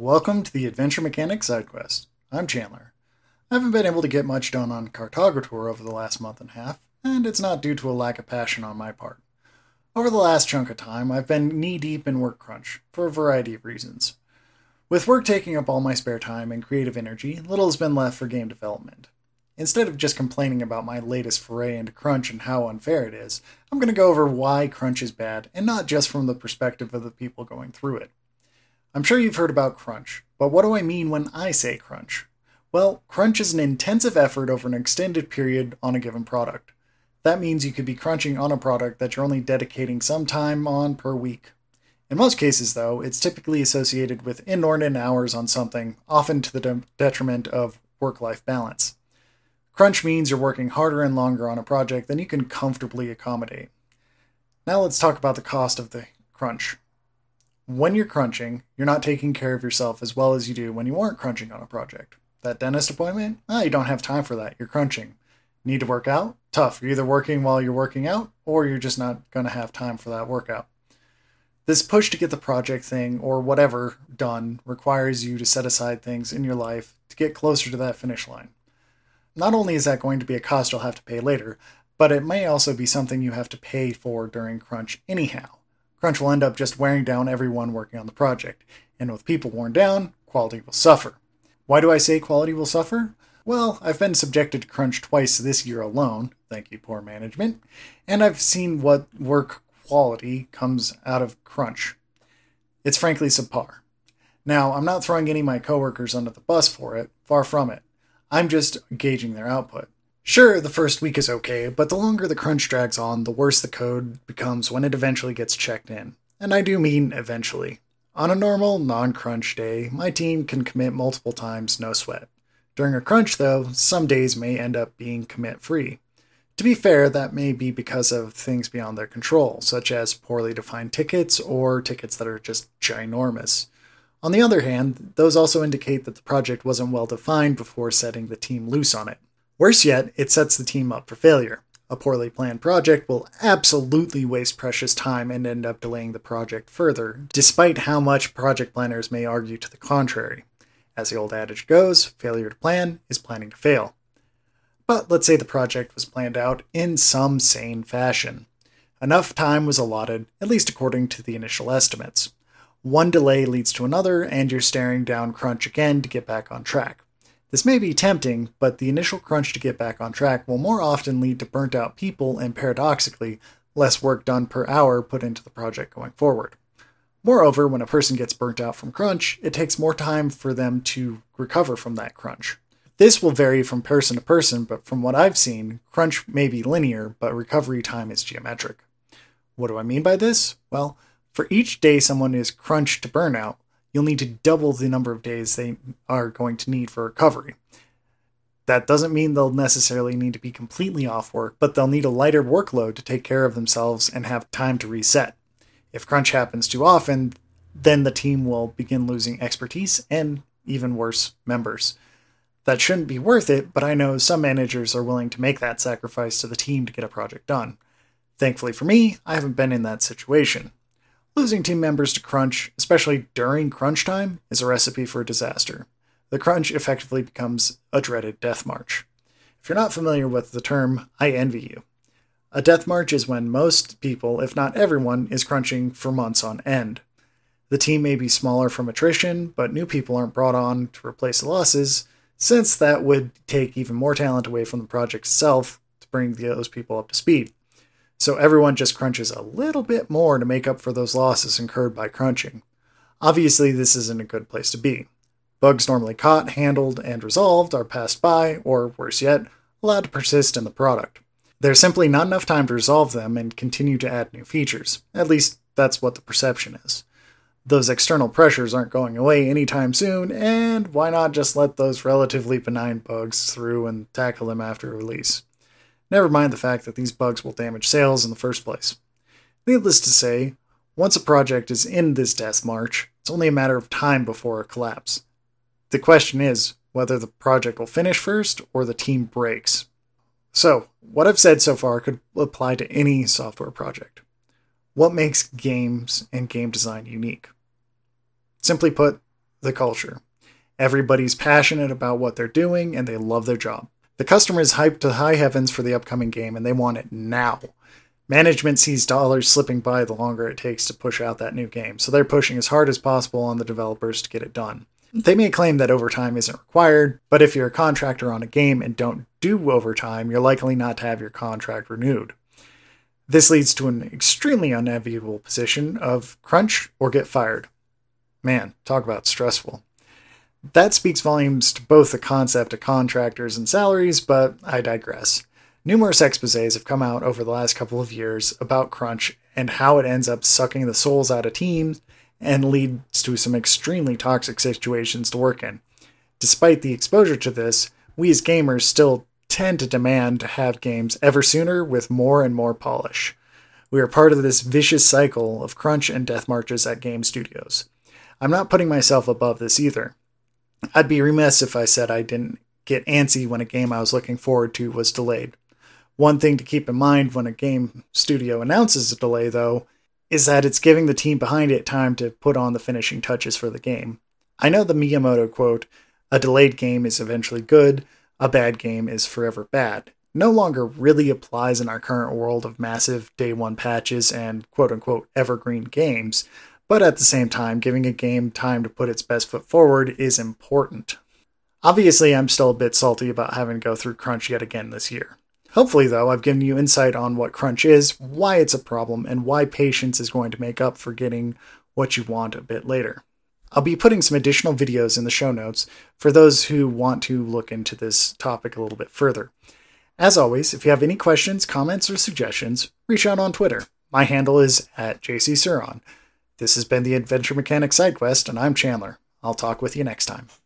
Welcome to the Adventure Mechanics Side Quest. I'm Chandler. I haven't been able to get much done on Cartographer over the last month and a half, and it's not due to a lack of passion on my part. Over the last chunk of time, I've been knee-deep in work crunch, for a variety of reasons. With work taking up all my spare time and creative energy, little has been left for game development. Instead of just complaining about my latest foray into crunch and how unfair it is, I'm going to go over why crunch is bad, and not just from the perspective of the people going through it. I'm sure you've heard about crunch, but what do I mean when I say crunch? Well, crunch is an intensive effort over an extended period on a given product. That means you could be crunching on a product that you're only dedicating some time on per week. In most cases, though, it's typically associated with inordinate hours on something, often to the detriment of work-life balance. Crunch means you're working harder and longer on a project than you can comfortably accommodate. Now let's talk about the cost of the crunch. When you're crunching, you're not taking care of yourself as well as you do when you aren't crunching on a project. That dentist appointment? You don't have time for that. You're crunching. Need to work out? Tough. You're either working while you're working out, or you're just not going to have time for that workout. This push to get the project thing or whatever done requires you to set aside things in your life to get closer to that finish line. Not only is that going to be a cost you'll have to pay later, but it may also be something you have to pay for during crunch anyhow. Crunch will end up just wearing down everyone working on the project, and with people worn down, quality will suffer. Why do I say quality will suffer? Well, I've been subjected to crunch twice this year alone, thank you poor management, and I've seen what work quality comes out of crunch. It's frankly subpar. Now, I'm not throwing any of my coworkers under the bus for it, far from it. I'm just gauging their output. Sure, the first week is okay, but the longer the crunch drags on, the worse the code becomes when it eventually gets checked in. And I do mean eventually. On a normal, non-crunch day, my team can commit multiple times, no sweat. During a crunch, though, some days may end up being commit-free. To be fair, that may be because of things beyond their control, such as poorly defined tickets or tickets that are just ginormous. On the other hand, those also indicate that the project wasn't well defined before setting the team loose on it. Worse yet, it sets the team up for failure. A poorly planned project will absolutely waste precious time and end up delaying the project further, despite how much project planners may argue to the contrary. As the old adage goes, failure to plan is planning to fail. But let's say the project was planned out in some sane fashion. Enough time was allotted, at least according to the initial estimates. One delay leads to another, and you're staring down crunch again to get back on track. This may be tempting, but the initial crunch to get back on track will more often lead to burnt-out people and, paradoxically, less work done per hour put into the project going forward. Moreover, when a person gets burnt out from crunch, it takes more time for them to recover from that crunch. This will vary from person to person, but from what I've seen, crunch may be linear, but recovery time is geometric. What do I mean by this? Well, for each day someone is crunched to burnout, you'll need to double the number of days they are going to need for recovery. That doesn't mean they'll necessarily need to be completely off work, but they'll need a lighter workload to take care of themselves and have time to reset. If crunch happens too often, then the team will begin losing expertise and, even worse, members. That shouldn't be worth it, but I know some managers are willing to make that sacrifice to the team to get a project done. Thankfully for me, I haven't been in that situation. Losing team members to crunch, especially during crunch time, is a recipe for disaster. The crunch effectively becomes a dreaded death march. If you're not familiar with the term, I envy you. A death march is when most people, if not everyone, is crunching for months on end. The team may be smaller from attrition, but new people aren't brought on to replace the losses, since that would take even more talent away from the project itself to bring those people up to speed. So everyone just crunches a little bit more to make up for those losses incurred by crunching. Obviously, this isn't a good place to be. Bugs normally caught, handled, and resolved are passed by, or worse yet, allowed to persist in the product. There's simply not enough time to resolve them and continue to add new features. At least, that's what the perception is. Those external pressures aren't going away anytime soon, and why not just let those relatively benign bugs through and tackle them after release? Never mind the fact that these bugs will damage sales in the first place. Needless to say, once a project is in this death march, it's only a matter of time before a collapse. The question is whether the project will finish first or the team breaks. So, what I've said so far could apply to any software project. What makes games and game design unique? Simply put, the culture. Everybody's passionate about what they're doing, and they love their job. The customer is hyped to high heavens for the upcoming game, and they want it now. Management sees dollars slipping by the longer it takes to push out that new game, so they're pushing as hard as possible on the developers to get it done. They may claim that overtime isn't required, but if you're a contractor on a game and don't do overtime, you're likely not to have your contract renewed. This leads to an extremely unenviable position of crunch or get fired. Man, talk about stressful. That speaks volumes to both the concept of contractors and salaries, but I digress. Numerous exposés have come out over the last couple of years about crunch and how it ends up sucking the souls out of teams and leads to some extremely toxic situations to work in. Despite the exposure to this, we as gamers still tend to demand to have games ever sooner with more and more polish. We are part of this vicious cycle of crunch and death marches at game studios. I'm not putting myself above this either. I'd be remiss if I said I didn't get antsy when a game I was looking forward to was delayed. One thing to keep in mind when a game studio announces a delay, though, is that it's giving the team behind it time to put on the finishing touches for the game. I know the Miyamoto quote, "A delayed game is eventually good, a bad game is forever bad," no longer really applies in our current world of massive day one patches and quote-unquote evergreen games, but at the same time, giving a game time to put its best foot forward is important. Obviously, I'm still a bit salty about having to go through crunch yet again this year. Hopefully, though, I've given you insight on what crunch is, why it's a problem, and why patience is going to make up for getting what you want a bit later. I'll be putting some additional videos in the show notes for those who want to look into this topic a little bit further. As always, if you have any questions, comments, or suggestions, reach out on Twitter. My handle is @JCSirron. This has been the Adventure Mechanics Side Quest, and I'm Chandler. I'll talk with you next time.